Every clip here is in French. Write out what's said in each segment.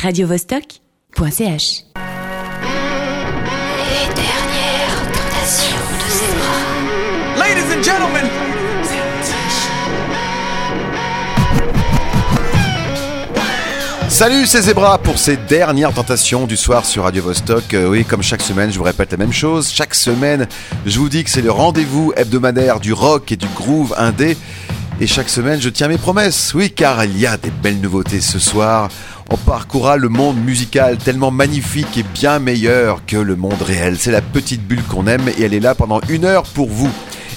radiovostok.ch. Les dernières tentations de Zebra. Ladies and gentlemen. Salut, c'est Zebra pour ces dernières tentations du soir sur Radio Vostok. Oui, comme chaque semaine, je vous répète la même chose. Chaque semaine, je vous dis que c'est le rendez-vous hebdomadaire du rock et du groove indé. Et chaque semaine, je tiens mes promesses. Oui, car il y a des belles nouveautés ce soir. On parcourra le monde musical tellement magnifique et bien meilleur que le monde réel. C'est la petite bulle qu'on aime et elle est là pendant une heure pour vous.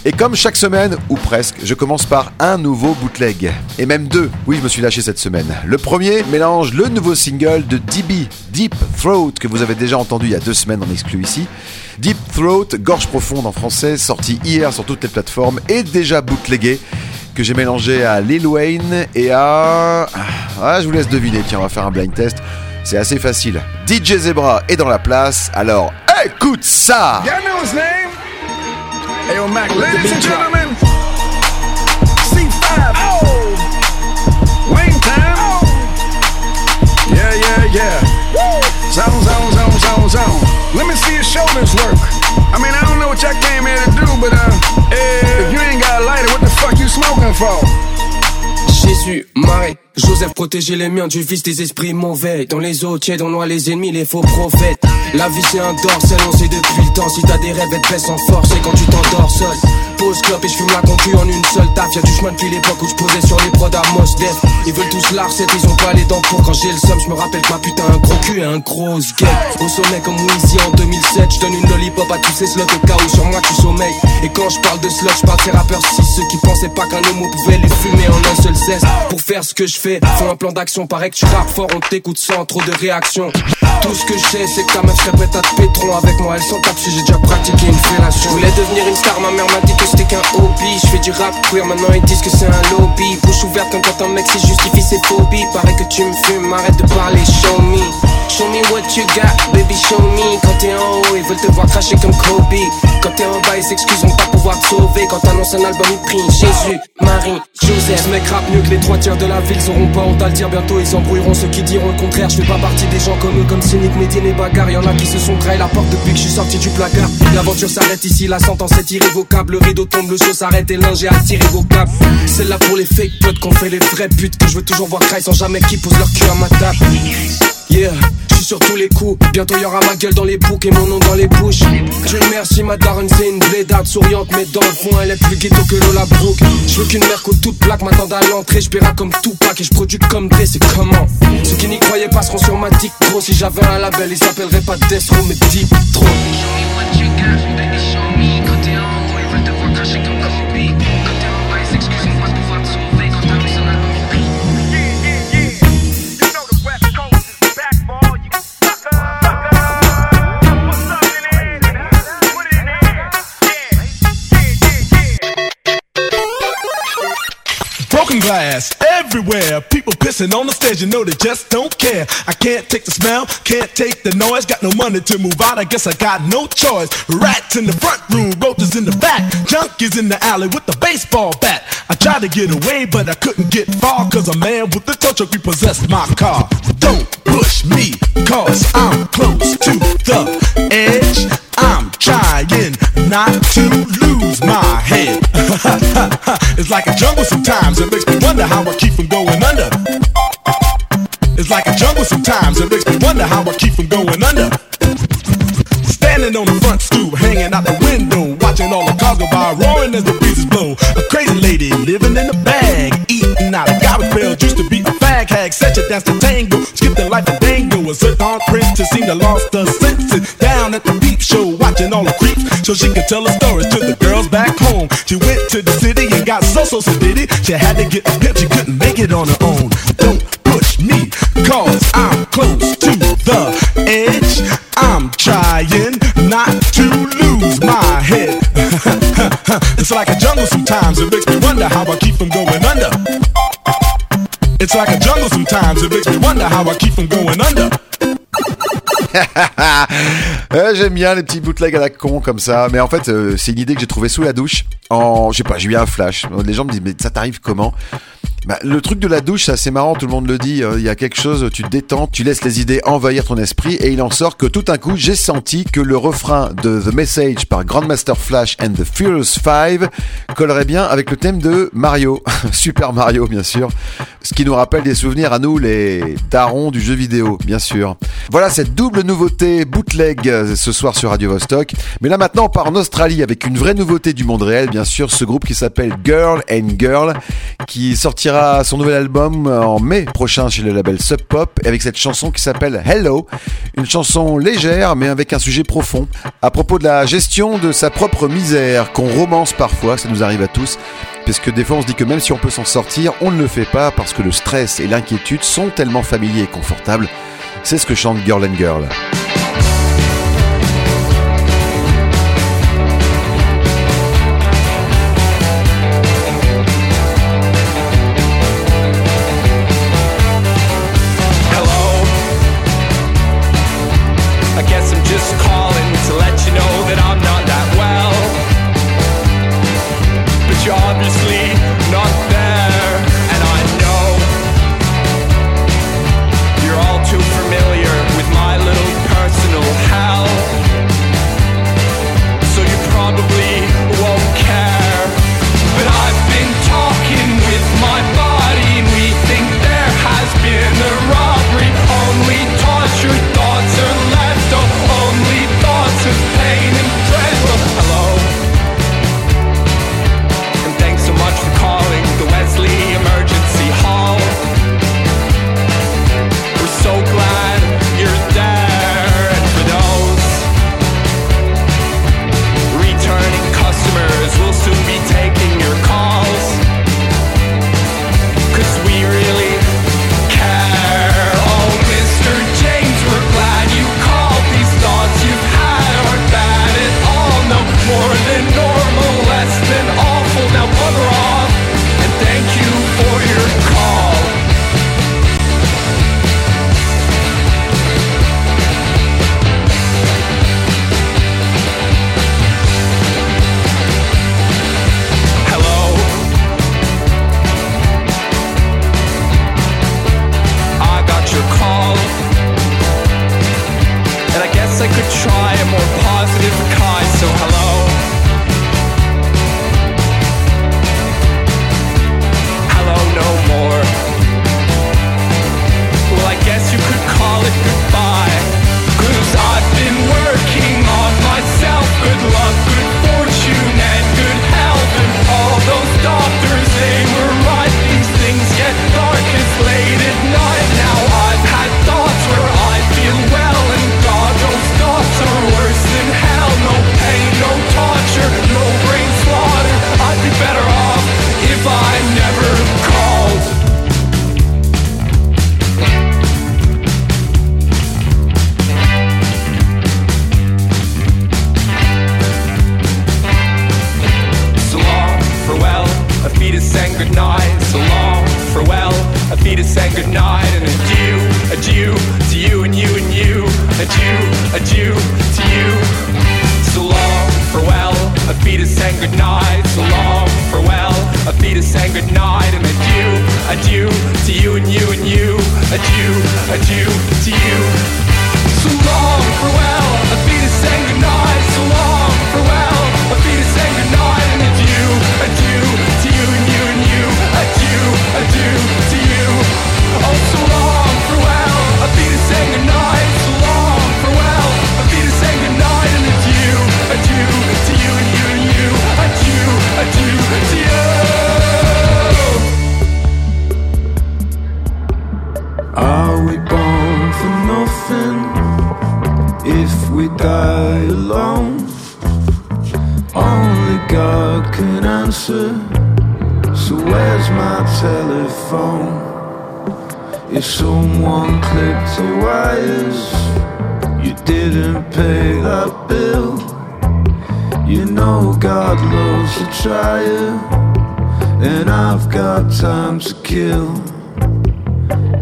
Et comme chaque semaine, ou presque, je commence par un nouveau bootleg. Et même deux. Oui, je me suis lâché cette semaine. Le premier mélange le nouveau single de Dibby, Deep Throat, que vous avez déjà entendu il y a 2 semaines en exclu ici. Deep Throat, gorge profonde en français, sorti hier sur toutes les plateformes et déjà bootlegué, que j'ai mélangé à Lil Wayne et à... Ah, je vous laisse deviner, tiens, on va faire un blind test. C'est assez facile. DJ Zebra est dans la place, alors écoute ça. Y'all know his name. Hey, yo, Mac, ladies and gentlemen. C5. Oh. Wing time. Oh. Yeah, yeah, yeah. Woo. Zone, zone, zone, zone, zone. Let me see your shoulders work. I mean, I don't know what y'all came here to do, but if you ain't got a lighter, what the fuck you smoking for? Jésus, Marie, Joseph, protéger les miens du vice des esprits mauvais. Dans les eaux tièdes, on noie les ennemis, les faux prophètes. La vie c'est un dorsal, on sait depuis le temps. Si t'as des rêves, elle te baisse en force. Et quand tu t'endors seul, pose clope et j'fume la concu en une seule taf. Y'a du chemin depuis l'époque où j'posais sur les prods à Mos Def. Ils veulent tous la recette, ils ont pas les dents pour. Quand j'ai le seum, j'me rappelle que ma putain un gros cul et un gros guêpe. Au sommet comme Weezy en 2007, j'donne une lollipop à tous ces slots au cas où sur moi tu sommeilles. Et quand j'parle de slots, j'parle de ces rappeurs si ceux qui pensaient pas qu'un homo pouvait les fumer en un seul zeste. Pour faire ce que j'fais, font un plan d'action, paraît que tu rappes fort, on t'écoute sans trop de réaction. Tout ce que j'ai, c'est que ta meuf serait prête à te pétron. Avec moi, elle s'en tape si j'ai déjà pratiqué une fellation. Je voulais devenir une star, ma mère m'a dit que c'était qu'un hobby. Je fais du rap queer, maintenant ils disent que c'est un lobby. Bouche ouverte comme quand un mec s'y justifie ses phobies. Paraît que tu me fumes, arrête de parler, show me. Show me what you got, baby, show me. Quand t'es en haut, ils veulent te voir cracher comme Kobe. Quand t'es en bas, ils s'excusent, vont pas pouvoir te sauver. Quand t'annonces un album, ils prient Jésus, Marie, Joseph. Ce mec rappe mieux que les 3 tiers de la ville, auront pas honte à le dire. Bientôt ils embrouilleront ceux qui diront le contraire. Je fais pas partie des gens comme eux, comme cynique, médine et bagarre. Y'en a qui se sont trahis la porte depuis que je suis sorti du placard. L'aventure s'arrête ici, la sentence est irrévocable. Le rideau tombe, le show s'arrête et l'ingé est irrévocable. C'est là pour les fake potes qu'on fait les vrais putes. Que je veux toujours voir cry sans jamais qu'ils posent leur cul à ma table. Yeah, je suis sur tous les coups. Bientôt y'aura ma gueule dans les boucs et mon nom dans les bouches. Dieu merci, ma daronne c'est une blédarde souriante, mais dans le fond elle est plus ghetto que Lola Brooke. Je veux qu'une mère toute plaque m'attende à l'entrée. Je paierai comme Tupac et je produis comme Dre, c'est comment. Ceux qui n'y croyaient pas seront sur ma dick pro. Si j'avais un label, ils s'appelleraient pas Death Row mais Deep Throat. Broken glass everywhere, people pissing on the stage, you know they just don't care. I can't take the smell, can't take the noise, got no money to move out, I guess I got no choice. Rats in the front room, roaches in the back, junkies in the alley with the baseball bat. I tried to get away but I couldn't get far, cause a man with a tow truck repossessed my car. Don't push me, cause I'm close to the edge, I'm trying not to lose my head. It's like a jungle sometimes, it makes me wonder how I keep from going under. It's like a jungle sometimes, it makes me wonder how I keep from going under. Standing on the front stoop, hanging out the window, watching all the cars go by, roaring as the breezes blow. A crazy lady living in a bag, eating out of garbage pails, used to be a fag hag, set you dance to tango, skipped the life of dango, a certain art princess seemed to lost her senses, down at the peep show, watching all the creeps, so she could tell her stories to the girls back home. She went to the city and got so sedity, she had to get a pimp, she couldn't make it on her own. Don't push me, cause I'm close to the edge, I'm trying not to lose my head. It's like a jungle sometimes, it makes me wonder how I keep from going under. It's like a jungle sometimes, it makes me wonder how I keep from going under. J'aime bien les petits bootlegs à la con comme ça. Mais en fait, c'est une idée que j'ai trouvée sous la douche. Je sais pas, j'ai eu un flash. Les gens me disent, mais ça t'arrive comment? Bah, le truc de la douche, c'est assez marrant, tout le monde le dit. Il y a quelque chose, tu te détends, tu laisses les idées envahir ton esprit, et il en sort que tout d'un coup, j'ai senti que le refrain de The Message par Grandmaster Flash and the Furious Five collerait bien avec le thème de Mario, Super Mario bien sûr, ce qui nous rappelle des souvenirs à nous, les darons du jeu vidéo, bien sûr. Voilà cette double nouveauté bootleg ce soir sur Radio Vostok. Mais là maintenant, on part en Australie avec une vraie nouveauté du monde réel, bien sûr, ce groupe qui s'appelle Girl and Girl, qui sortira son nouvel album en mai prochain chez le label Sub Pop, avec cette chanson qui s'appelle Hello, une chanson légère mais avec un sujet profond à propos de la gestion de sa propre misère qu'on romance parfois, ça nous arrive à tous, parce que des fois on se dit que même si on peut s'en sortir, on ne le fait pas parce que le stress et l'inquiétude sont tellement familiers et confortables. C'est ce que chante Girl and Girl.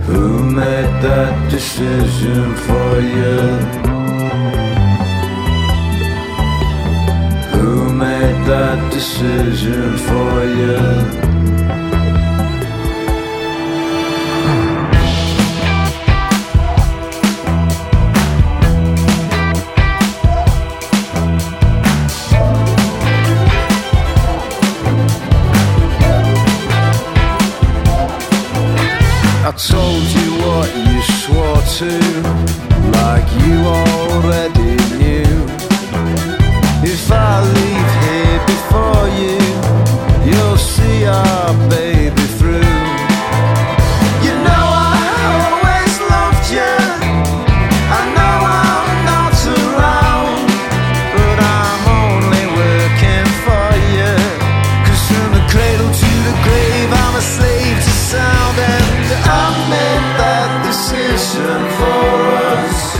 Who made that decision for you? that decision for you. Like you already knew. If I leave here before you, you'll see our baby through. You know I always loved you. I know I'm not around, but I'm only working for you. 'Cause from the cradle to the grave, I'm a slave to sound, and I made that decision for us.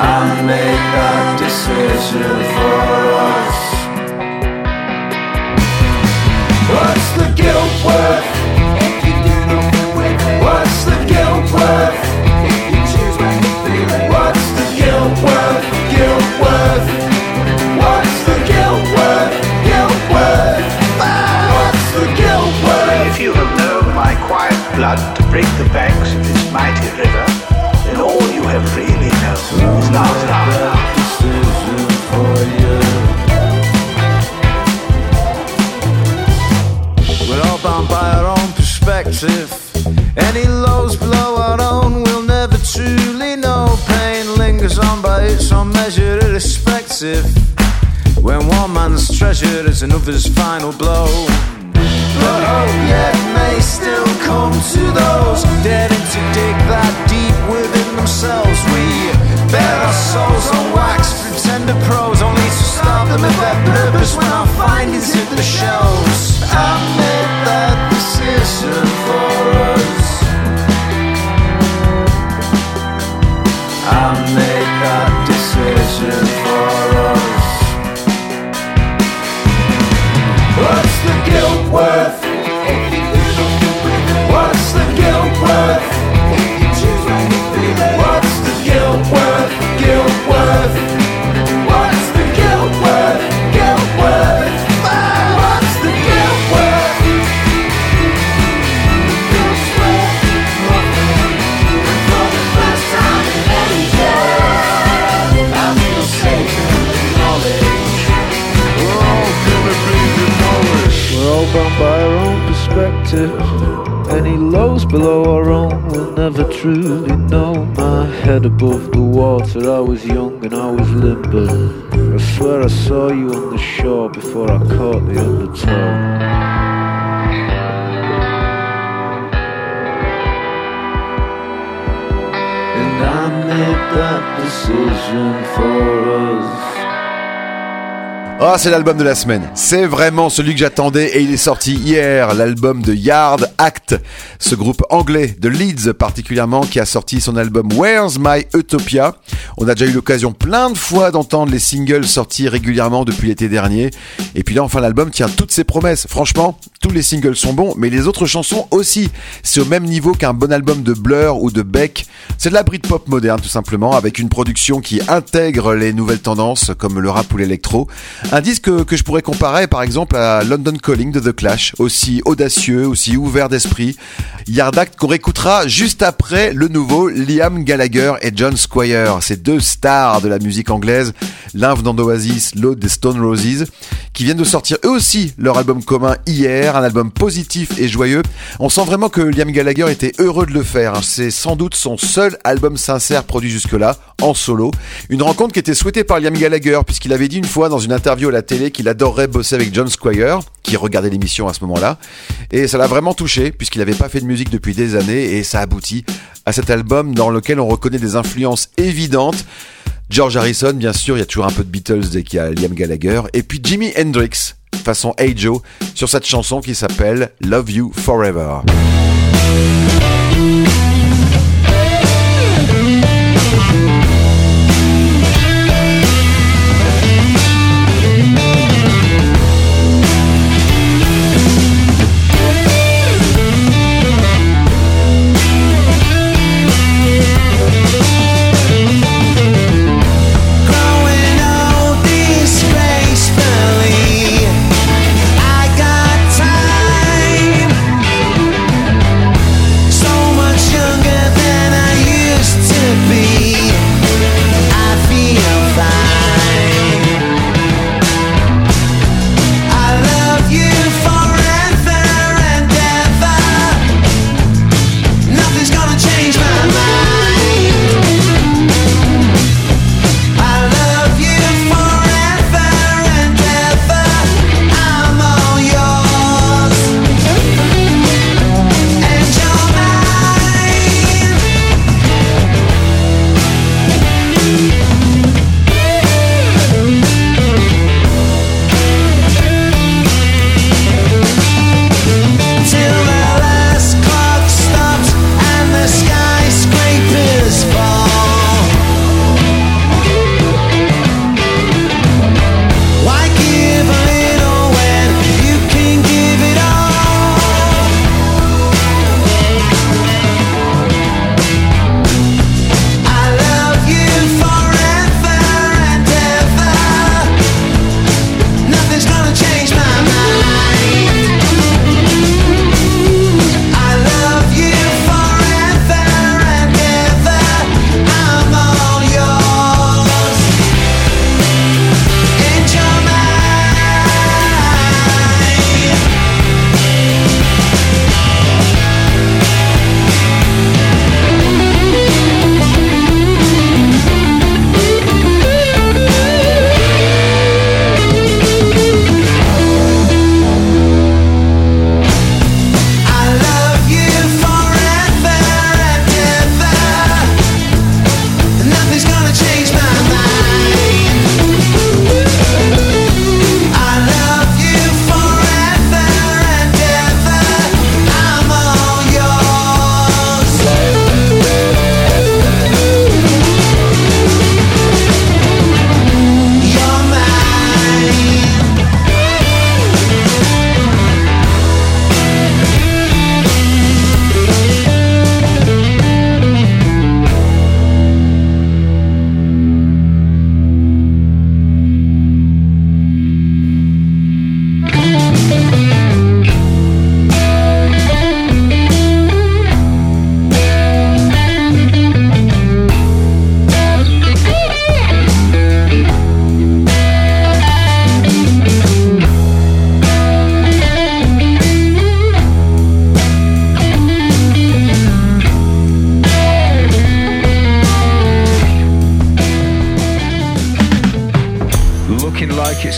I made that decision for us. What's the guilt worth? What's the guilt worth? What's the guilt worth? Guilt worth? What's the guilt worth? Guilt worth? What's the guilt worth? If you have known my quiet blood to break the banks of this mighty river, then all you have really known is love, love. Decision for you. We're all bound by our own perspective. Any lows below our own, we'll never truly know. Pain lingers on by its own measure, irrespective. When one man's treasure is another's final blow. But hope yet may still come to those daring to dig that deep within themselves. We bear our souls on wax, pretend they're pros, only to starve them of their purpose when our findings hit the shelves. I made that decision for us. I made that decision for us. What's the guilt worth? What's the guilt worth? What's the guilt worth? Guilt worth? What's the guilt worth? Guilt worth? What's the guilt worth? Guilt worth? For the first time in many years, I feel safe in the knowledge. We're all gonna breathe in knowledge. We're all bound by our own perspective. Any lows below our own, we'll never truly know. My head above the water, I was young and I was limber. I swear I saw you on the shore before I caught the undertow. And I made that decision for us. Ah, c'est l'album de la semaine. C'est vraiment celui que j'attendais et il est sorti hier, l'album de Yard Act, ce groupe anglais de Leeds particulièrement qui a sorti son album Where's My Utopia. On a déjà eu l'occasion plein de fois d'entendre les singles sortis régulièrement depuis l'été dernier. Et puis là, enfin, l'album tient toutes ses promesses. Franchement, tous les singles sont bons, mais les autres chansons aussi. C'est au même niveau qu'un bon album de Blur ou de Beck. C'est de la Britpop moderne tout simplement, avec une production qui intègre les nouvelles tendances comme le rap ou l'électro. Un disque que je pourrais comparer par exemple à London Calling de The Clash, aussi audacieux, aussi ouvert d'esprit. Yard Act qu'on réécoutera juste après le nouveau Liam Gallagher et John Squire, ces deux stars de la musique anglaise, l'un venant d'Oasis, l'autre des Stone Roses, qui viennent de sortir eux aussi leur album commun hier, un album positif et joyeux. On sent vraiment que Liam Gallagher était heureux de le faire, c'est sans doute son seul album sincère produit jusque-là, en solo. Une rencontre qui était souhaitée par Liam Gallagher, puisqu'il avait dit une fois dans une interview à la télé qu'il adorerait bosser avec John Squire, qui regardait l'émission à ce moment-là, et ça l'a vraiment touché puisqu'il n'avait pas fait de musique depuis des années, et ça aboutit à cet album dans lequel on reconnaît des influences évidentes. George Harrison, bien sûr, il y a toujours un peu de Beatles dès qu'il y a Liam Gallagher, et puis Jimi Hendrix, façon Hey Joe, sur cette chanson qui s'appelle Love You Forever.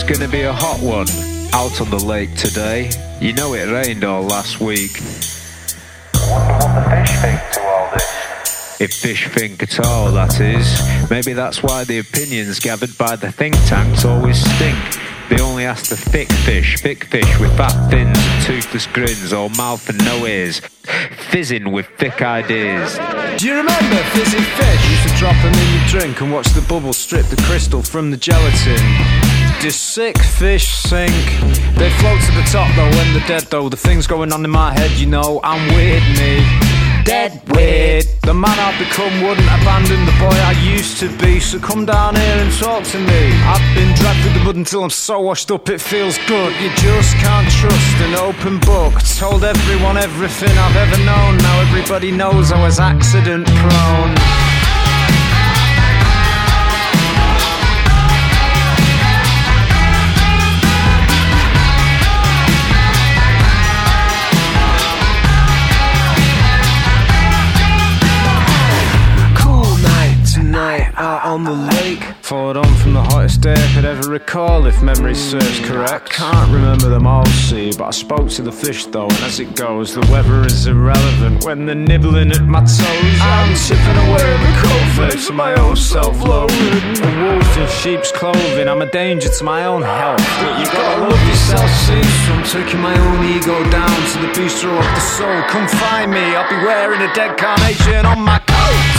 It's gonna be a hot one out on the lake today. You know it rained all last week. I wonder what the fish think to all this. If fish think at all, that is. Maybe that's why the opinions gathered by the think tanks always stink. They only ask the thick fish with fat fins and toothless grins, all mouth and no ears, fizzing with thick ideas. Do you remember fizzing fish? You used to drop them in your drink and watch the bubbles strip the crystal from the gelatin. Do sick fish sink? They float to the top though when they're dead though. The things going on in my head, you know, I'm weird me. Dead weird. The man I've become wouldn't abandon the boy I used to be, so come down here and talk to me. I've been dragged through the mud until I'm so washed up it feels good. You just can't trust an open book. Told everyone everything I've ever known. Now everybody knows I was accident prone. Out on the lake, followed on from the hottest day I could ever recall, if memory serves correct. I can't remember them all, see, but I spoke to the fish though, and as it goes, the weather is irrelevant when they're nibbling at my toes. I'm sipping away in the cold face of my own self-loathing. A wolf in sheep's clothing, I'm a danger to my own health. But you gotta love yourself, see, so I'm taking my own ego down to the bistro of the soul. Come find me, I'll be wearing a dead carnation on my coat.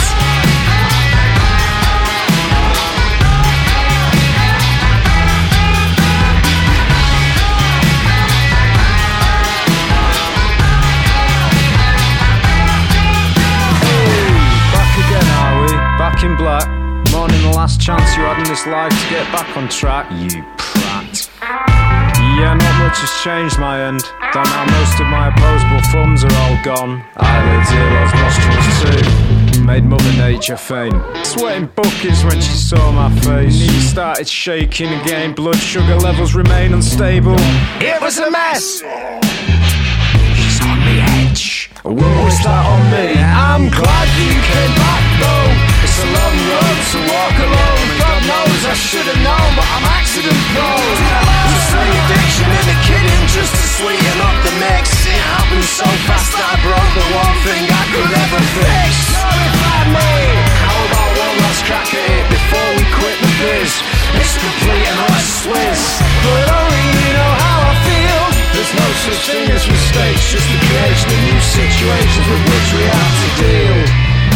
Back in black, mourning the last chance you had in this life to get back on track, you prat. Yeah, not much has changed my end. Though now most of my opposable thumbs are all gone. Eyelids, earlobes, nostrils too. Made Mother Nature faint. Sweating buckets when she saw my face. Knees started shaking again. Blood sugar levels remain unstable. It was a mess. She's on the edge. A woman was that on me. I'm glad you came back though. It's a long road to walk alone. God knows I should have known, but I'm accident prone. You say addiction and a kidding just to sweeten up the mix. It happened so fast I broke the one thing I could ever fix. Glorified me. How about one last crack at it before we quit the biz? It's complete and I'm Swiss, but only you know how I feel. There's no such thing as mistakes, just the creation of new situations with which we have to deal.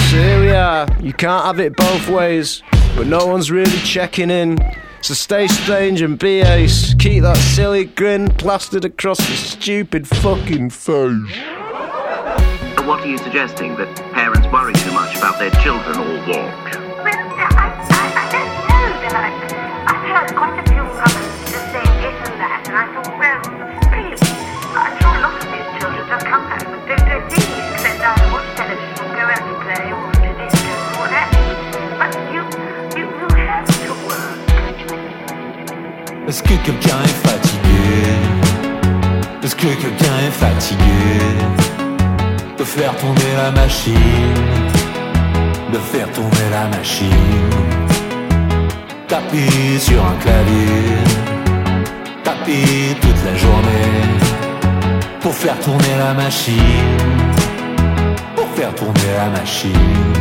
So here we are, you can't have it both ways, but no one's really checking in. So stay strange and be ace, keep that silly grin plastered across your stupid fucking face. So what are you suggesting, that parents worry too much about their children or what? Well, I don't know, that I've heard quite a few comments just saying this and that, and I thought, well, please, I'm sure lots of these children have come back with no things except I watch television. Est-ce que quelqu'un est fatigué? Est-ce que quelqu'un est fatigué? De faire tourner la machine, de faire tourner la machine. Taper sur un clavier, taper toute la journée, pour faire tourner la machine, pour faire tourner la machine.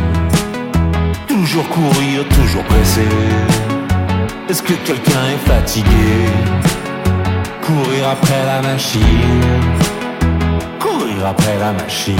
Toujours courir, toujours presser. Est-ce que quelqu'un est fatigué? Courir après la machine, courir après la machine.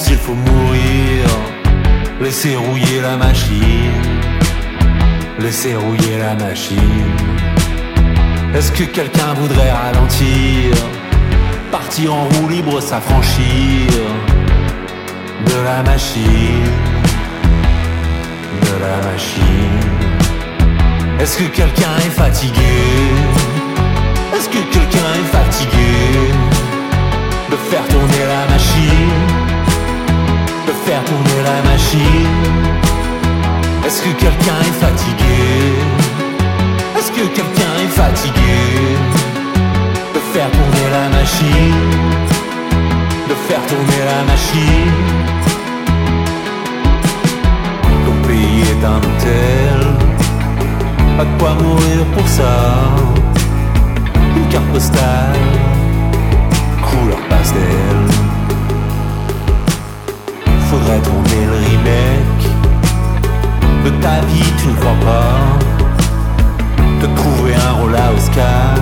S'il faut mourir, laissez rouiller la machine, laissez rouiller la machine. Est-ce que quelqu'un voudrait ralentir, partir en roue libre, s'affranchir de la machine, de la machine. Est-ce que quelqu'un est fatigué? Est-ce que quelqu'un est fatigué de faire tourner la machine? De faire tourner la machine. Est-ce que quelqu'un est fatigué? Est-ce que quelqu'un est fatigué de faire tourner la machine? De faire tourner la machine. Ton pays est un hôtel, pas de quoi mourir pour ça. Une carte postale couleur pastel. Faudrait tourner le remake de ta vie, tu ne crois pas. Te trouver un rôle à Oscar,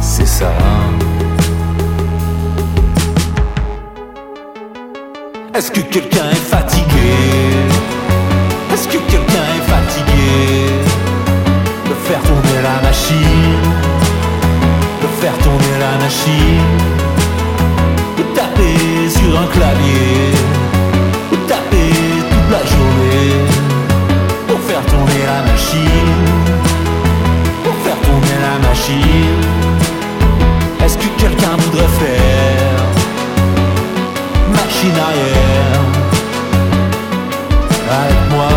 c'est ça. Est-ce que quelqu'un est fatigué? Est-ce que quelqu'un est fatigué de faire tourner la machine? De faire tourner la machine. De taper sur un clavier, de taper toute la journée pour faire tourner la machine. Pour faire tourner la machine. Est-ce que quelqu'un voudrait faire machine arrière avec moi?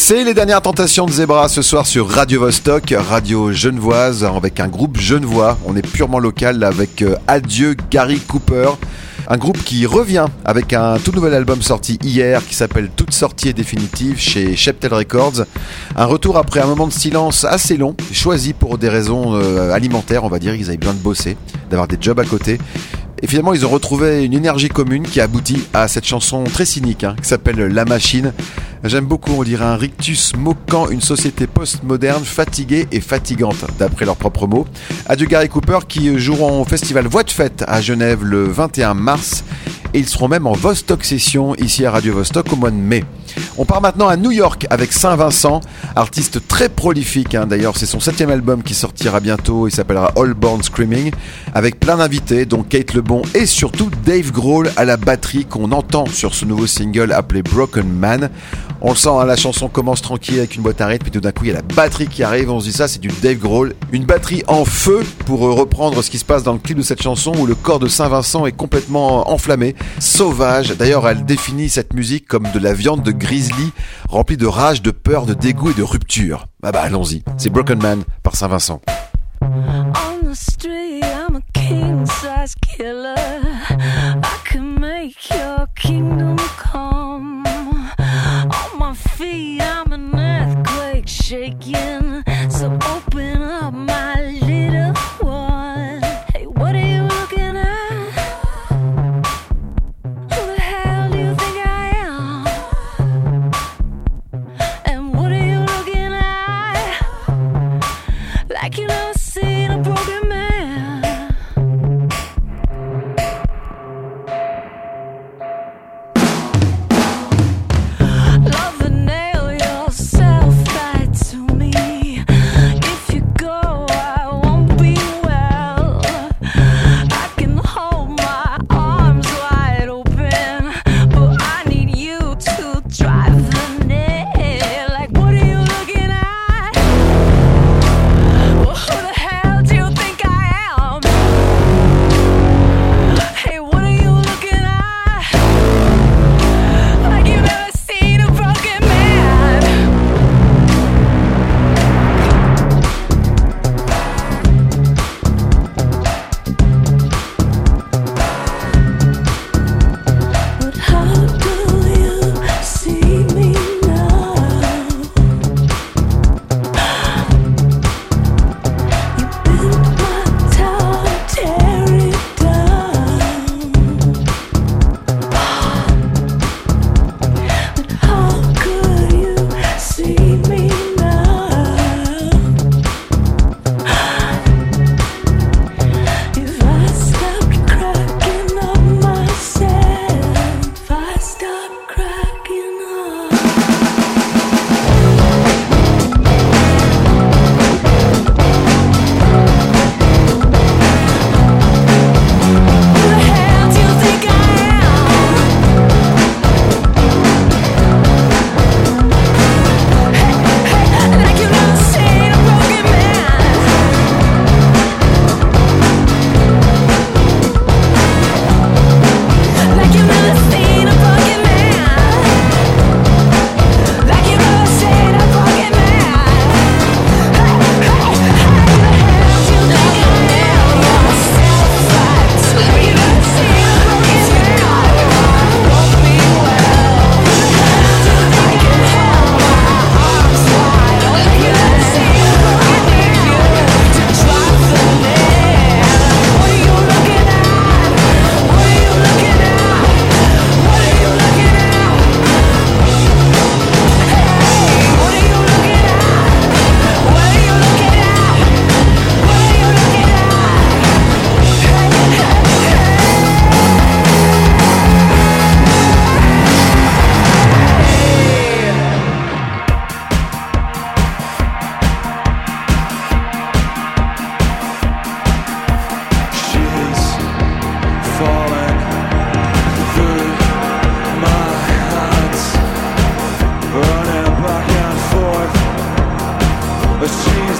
C'est les dernières tentations de Zebra ce soir sur Radio Vostok, radio genevoise, avec un groupe genevois. On est purement local avec Adieu Gary Cooper. Un groupe qui revient avec un tout nouvel album sorti hier qui s'appelle Toute sortie est définitive chez Cheptel Records. Un retour après un moment de silence assez long, choisi pour des raisons alimentaires, on va dire. Ils avaient besoin de bosser, d'avoir des jobs à côté. Et finalement, ils ont retrouvé une énergie commune qui aboutit à cette chanson très cynique qui s'appelle La Machine. J'aime beaucoup, on dirait un rictus moquant une société post-moderne fatiguée et fatigante, d'après leurs propres mots. Adieu Gary Cooper qui joueront au festival Voix de Fête à Genève le 21 mars. Et ils seront même en Vostok Session ici à Radio Vostok au mois de mai. On part maintenant à New York avec Saint Vincent, artiste très prolifique. D'ailleurs, c'est son 7e album qui sortira bientôt. Il s'appellera All Born Screaming, avec plein d'invités, dont Kate Lebon et surtout Dave Grohl à la batterie qu'on entend sur ce nouveau single appelé Broken Man. On le sent, la chanson commence tranquille avec une boîte à rythme, puis tout d'un coup il y a la batterie qui arrive. On se dit ça, c'est du Dave Grohl, une batterie en feu pour reprendre ce qui se passe dans le clip de cette chanson où le corps de Saint Vincent est complètement enflammé. Sauvage, d'ailleurs elle définit cette musique comme de la viande de grizzly remplie de rage, de peur, de dégoût et de rupture. Bah allons-y, c'est Broken Man par Saint Vincent. On the street, I'm a king-size killer. I can make your kingdom come. On my feet, I'm an earthquake shaking. So open up my little one. Hey, what are you looking at? What?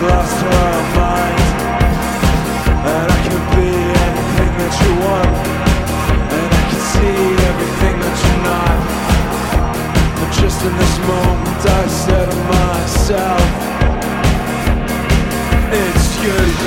these loves were mine, and I could be anything that you want, and I could see everything that you're not. But just in this moment I said to myself, it's you.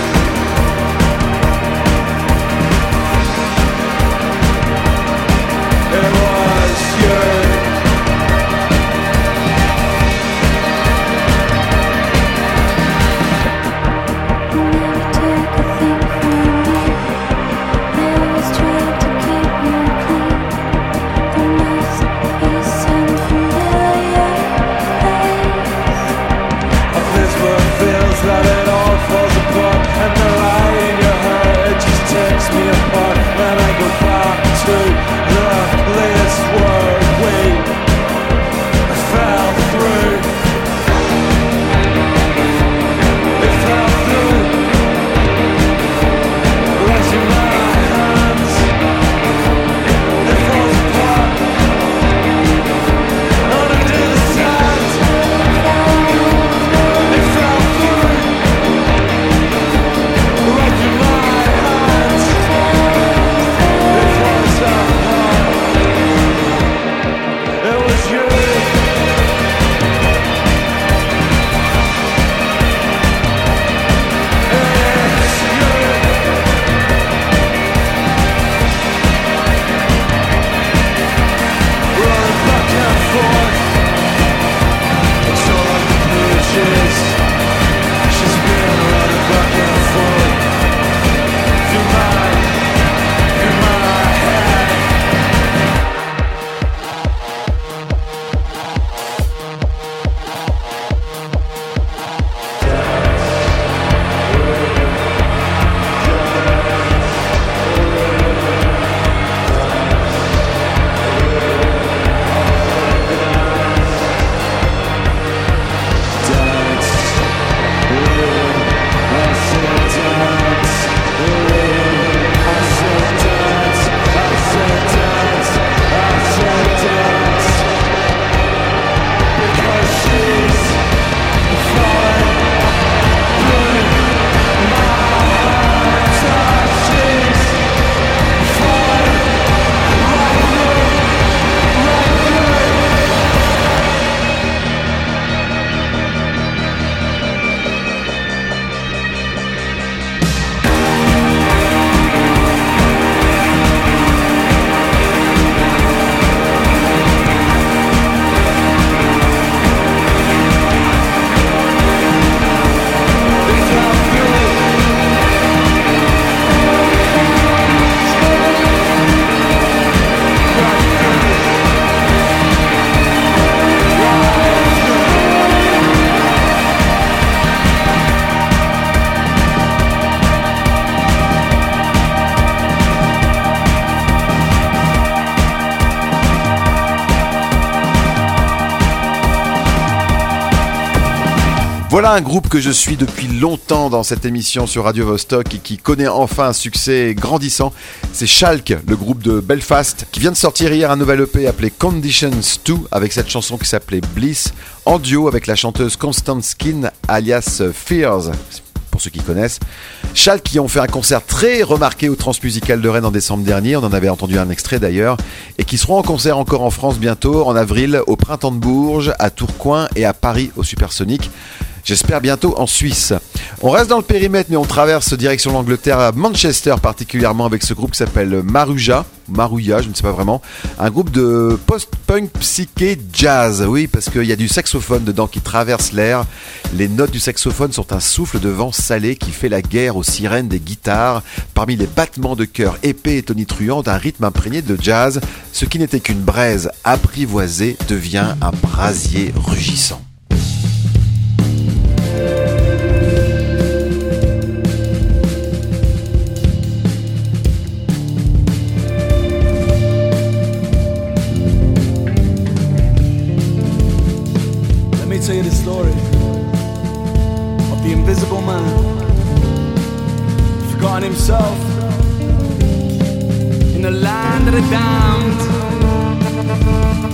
Voilà un groupe que je suis depuis longtemps dans cette émission sur Radio Vostok et qui connaît enfin un succès grandissant. C'est Chalk, le groupe de Belfast, qui vient de sortir hier un nouvel EP appelé Conditions 2 avec cette chanson qui s'appelait Bliss, en duo avec la chanteuse Constance Skin alias Fears, pour ceux qui connaissent. Chalk qui ont fait un concert très remarqué au Transmusical de Rennes en décembre dernier, on en avait entendu un extrait d'ailleurs, et qui seront en concert encore en France bientôt, en avril, au Printemps de Bourges, à Tourcoing et à Paris au Supersonic. J'espère bientôt en Suisse. On reste dans le périmètre mais on traverse direction l'Angleterre, à Manchester particulièrement, avec ce groupe qui s'appelle Maruja, je ne sais pas vraiment. Un groupe de post-punk psyché jazz. Oui, parce qu'il y a du saxophone dedans qui traverse l'air. Les notes du saxophone sont un souffle de vent salé qui fait la guerre aux sirènes des guitares, parmi les battements de cœur épais et tonitruants d'un rythme imprégné de jazz. Ce qui n'était qu'une braise apprivoisée devient un brasier rugissant. Tell you the story of the invisible man, forgotten himself in the land of the damned.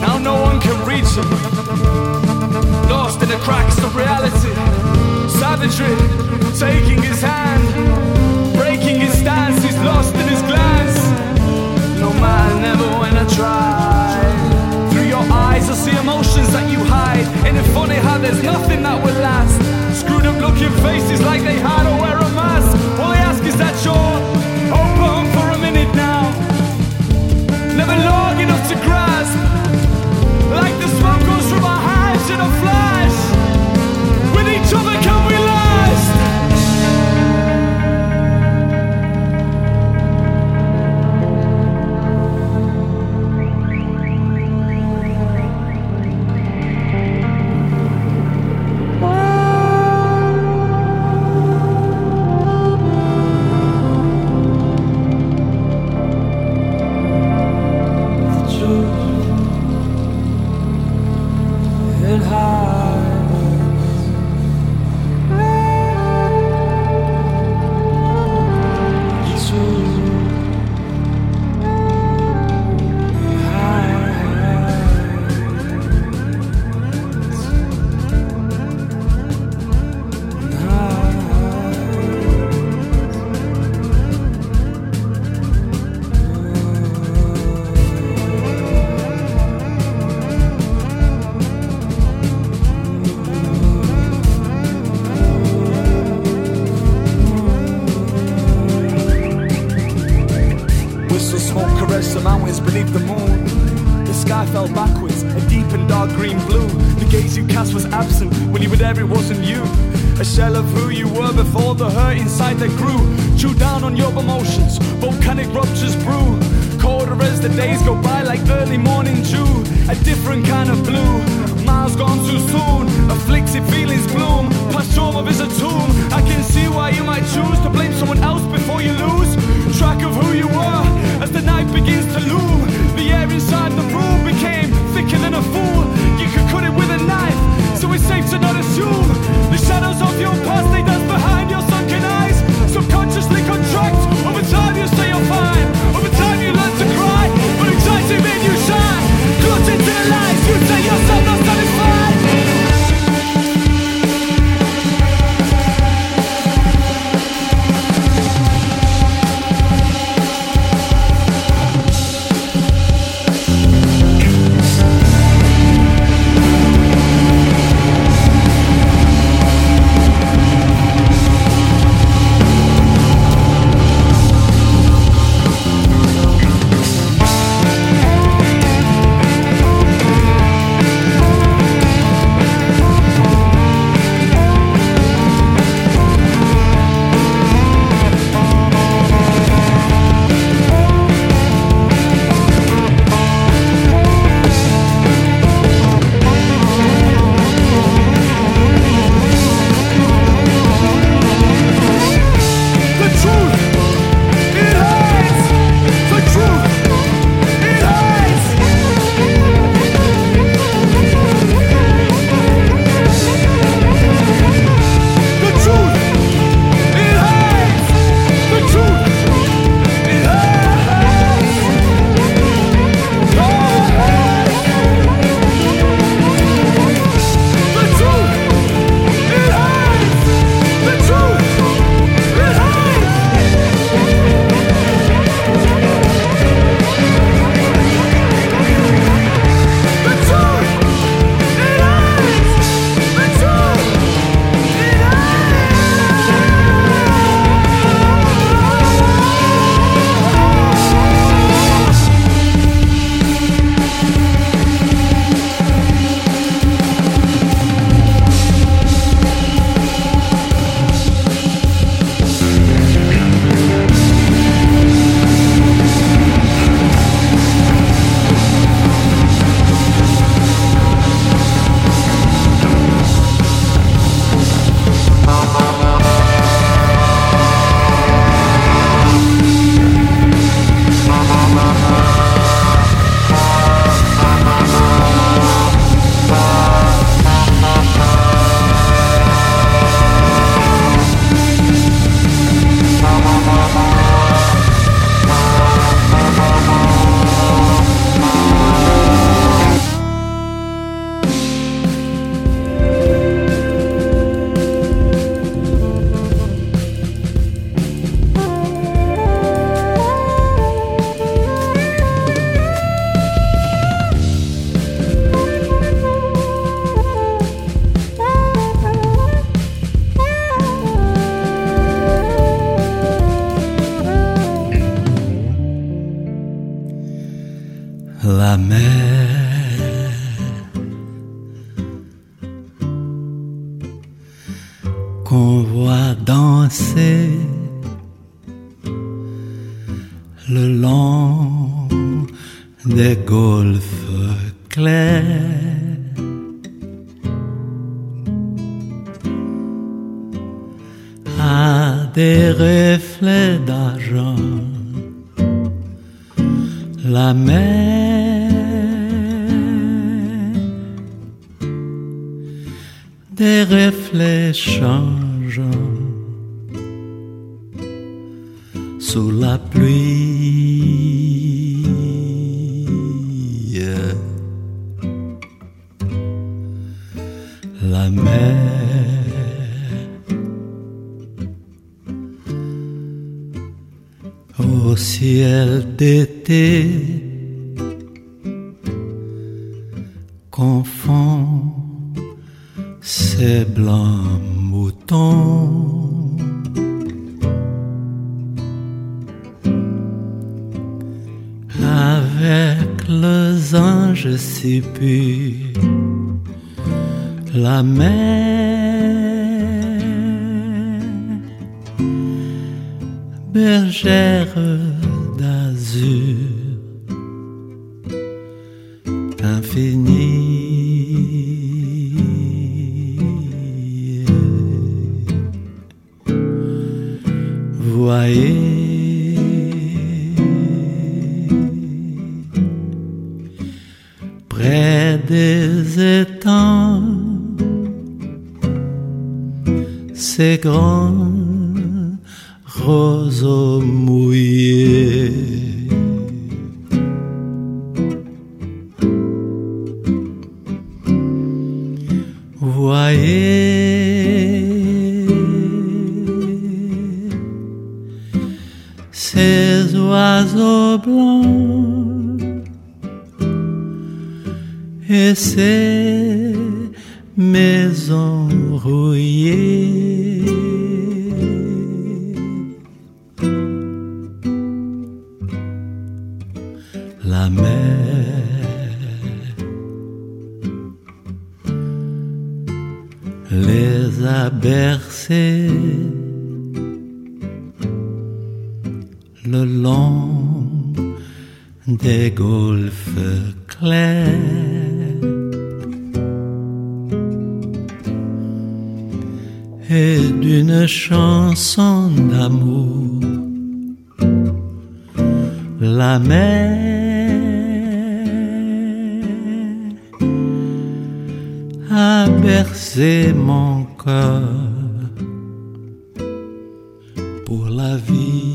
Now no one can reach him. Lost in the cracks of reality. Savagery, taking his hand, breaking his stance, he's lost in his glance. No man, never when I try. Through your eyes I see emotions that you hide. And it's funny how there's nothing that will last. Screwed up looking faces like they had to wear a mask. All I ask is that you're open for a minute now. Never long enough to grasp. Like the smoke goes from our hands in a flash. With each other can we last? la mer. Qu'on voit danser le long des golfes clairs. À des reflets d'argent, la mer, des reflets changeants sous la pluie. La mer, au ciel d'été, confond ses blancs moutons. Avec les anges si purs, la mer, bergère d'azur infini. Voyez, près des étangs, ces grands roseaux mouillés. Voyez ces oiseaux blancs et ces maisons rouillées. La mer, les a bercés le long des golfes clairs, et d'une chanson d'amour, la mer a bercé mon cœur pour la vie.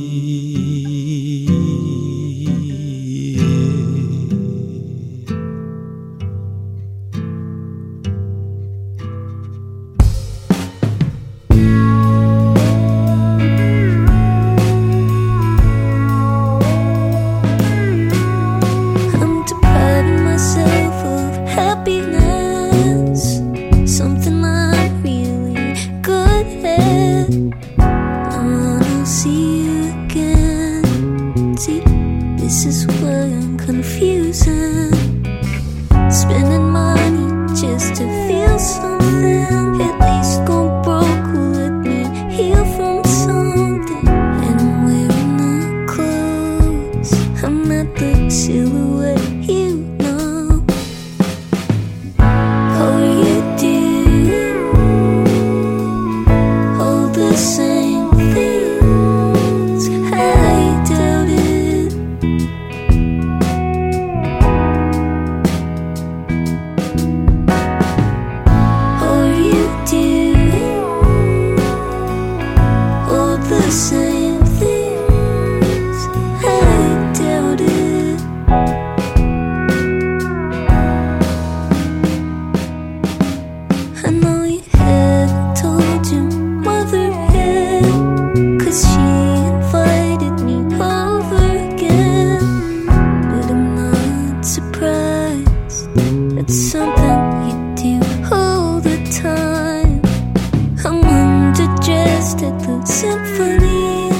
At the symphony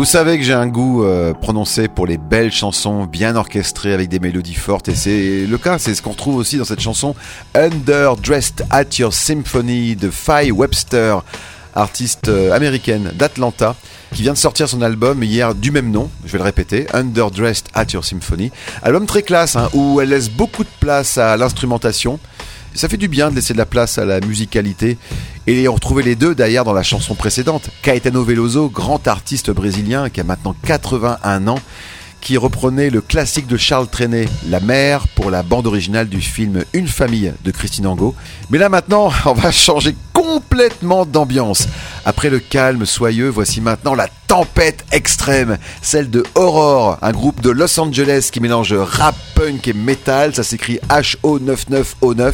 Vous savez que j'ai un goût prononcé pour les belles chansons bien orchestrées avec des mélodies fortes, et c'est le cas, c'est ce qu'on retrouve aussi dans cette chanson Underdressed at Your Symphony de Faye Webster, artiste américaine d'Atlanta, qui vient de sortir son album hier du même nom, je vais le répéter, Underdressed at Your Symphony, album très classe hein, où elle laisse beaucoup de place à l'instrumentation. Ça fait du bien de laisser de la place à la musicalité, et on retrouvait les deux d'ailleurs dans la chanson précédente. Caetano Veloso, grand artiste brésilien qui a maintenant 81 ans, qui reprenait le classique de Charles Trenet, La mer, pour la bande originale du film Une famille de Christine Angot. Mais là maintenant, on va changer complètement d'ambiance. Après le calme soyeux, voici maintenant la tempête extrême, celle de Aurore, un groupe de Los Angeles qui mélange rap, punk et metal. Ça s'écrit H-O-9-9-O-9.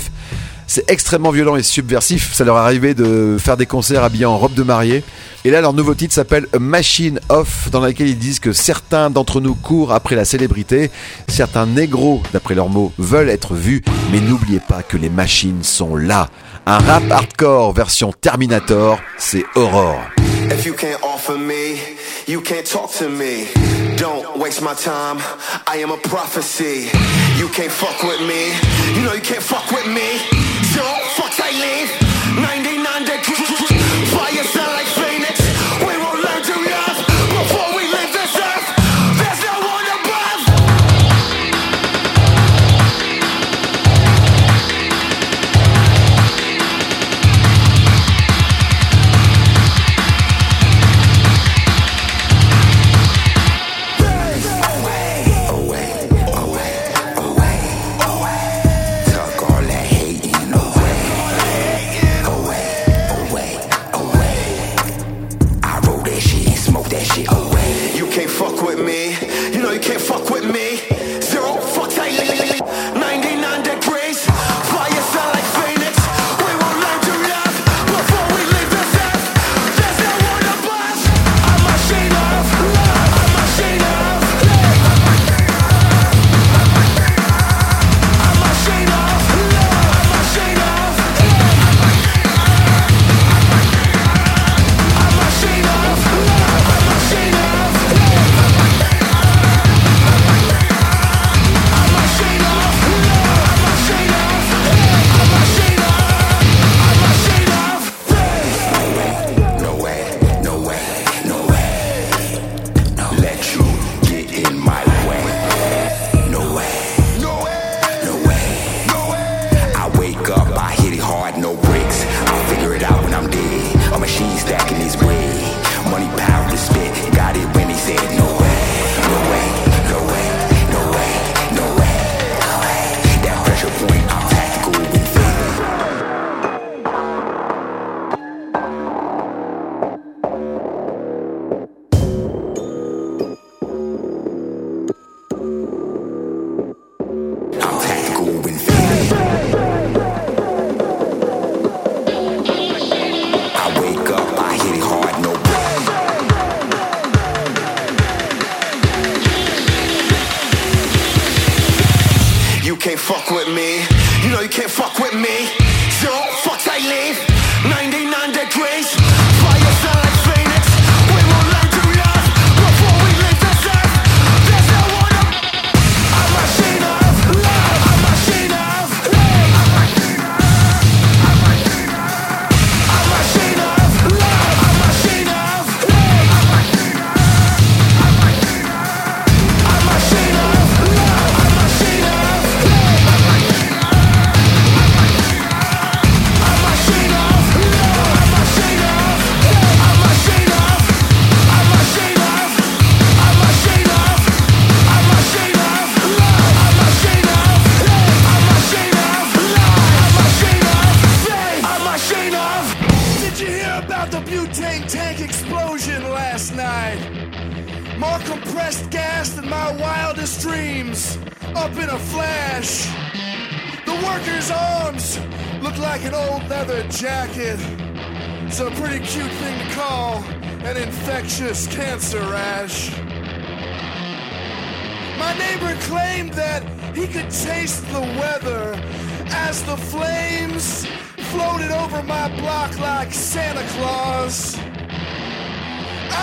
C'est extrêmement violent et subversif. Ça leur arrivait de faire des concerts habillés en robe de mariée. Et là, leur nouveau titre s'appelle A Machine Off, dans laquelle ils disent que certains d'entre nous courent après la célébrité. Certains négros, d'après leurs mots, veulent être vus. Mais n'oubliez pas que les machines sont là. Un rap hardcore version Terminator, c'est Aurore. If you can't offer me, you can't talk to me. Don't waste my time, I am a prophecy. You can't fuck with me, you know you can't fuck with me. Zero fucks I leave, 99 degrees. Fire sound like Phoenix, we will learn to love before we leave this earth. There's no one above.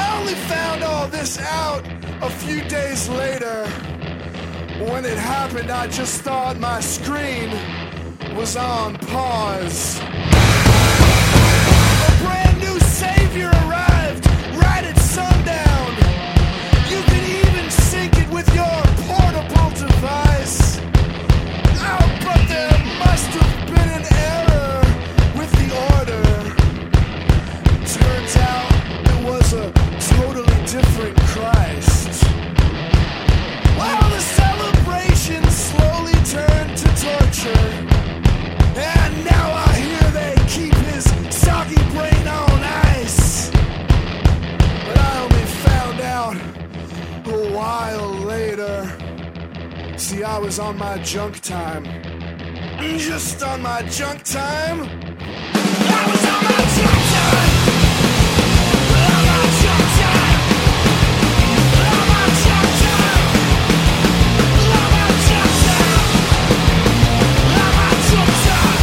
I only found all this out a few days later. When it happened, I just thought my screen was on pause. A brand new savior arrived right at sundown. You can even sync it with your portable device. Oh, but there must have been an error with the order. Turns out it was a totally different Christ. While the celebration slowly turned to torture. And now I hear they keep his soggy brain on ice. But I only found out a while later. See, I was on my junk time. Just on my junk time. I was on my junk time. On my junk time. On my junk time. On my junk time. On my junk time.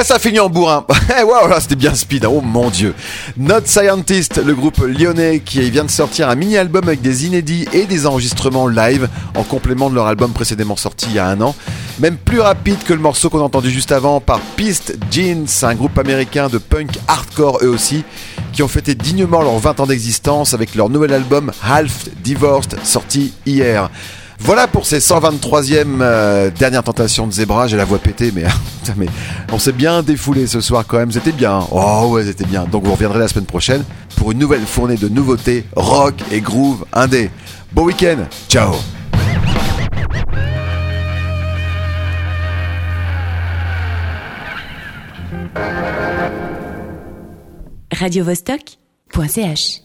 Ah, ça finit en bourrin. Waouh, là c'était bien speed. Oh mon dieu. Not Scientist, le groupe lyonnais qui vient de sortir un mini-album avec des inédits et des enregistrements live en complément de leur album précédemment sorti il y a un an. Même plus rapide que le morceau qu'on a entendu juste avant par Piste Jeans, un groupe américain de punk hardcore eux aussi, qui ont fêté dignement leurs 20 ans d'existence avec leur nouvel album Half Divorced sorti hier. Voilà pour ces 123e dernière tentation de Zebra. J'ai la voix pétée, mais on s'est bien défoulé ce soir quand même. C'était bien. Oh ouais, c'était bien. Donc vous reviendrez la semaine prochaine pour une nouvelle fournée de nouveautés rock et groove indé. Bon week-end. Ciao. Radio Vostok.ch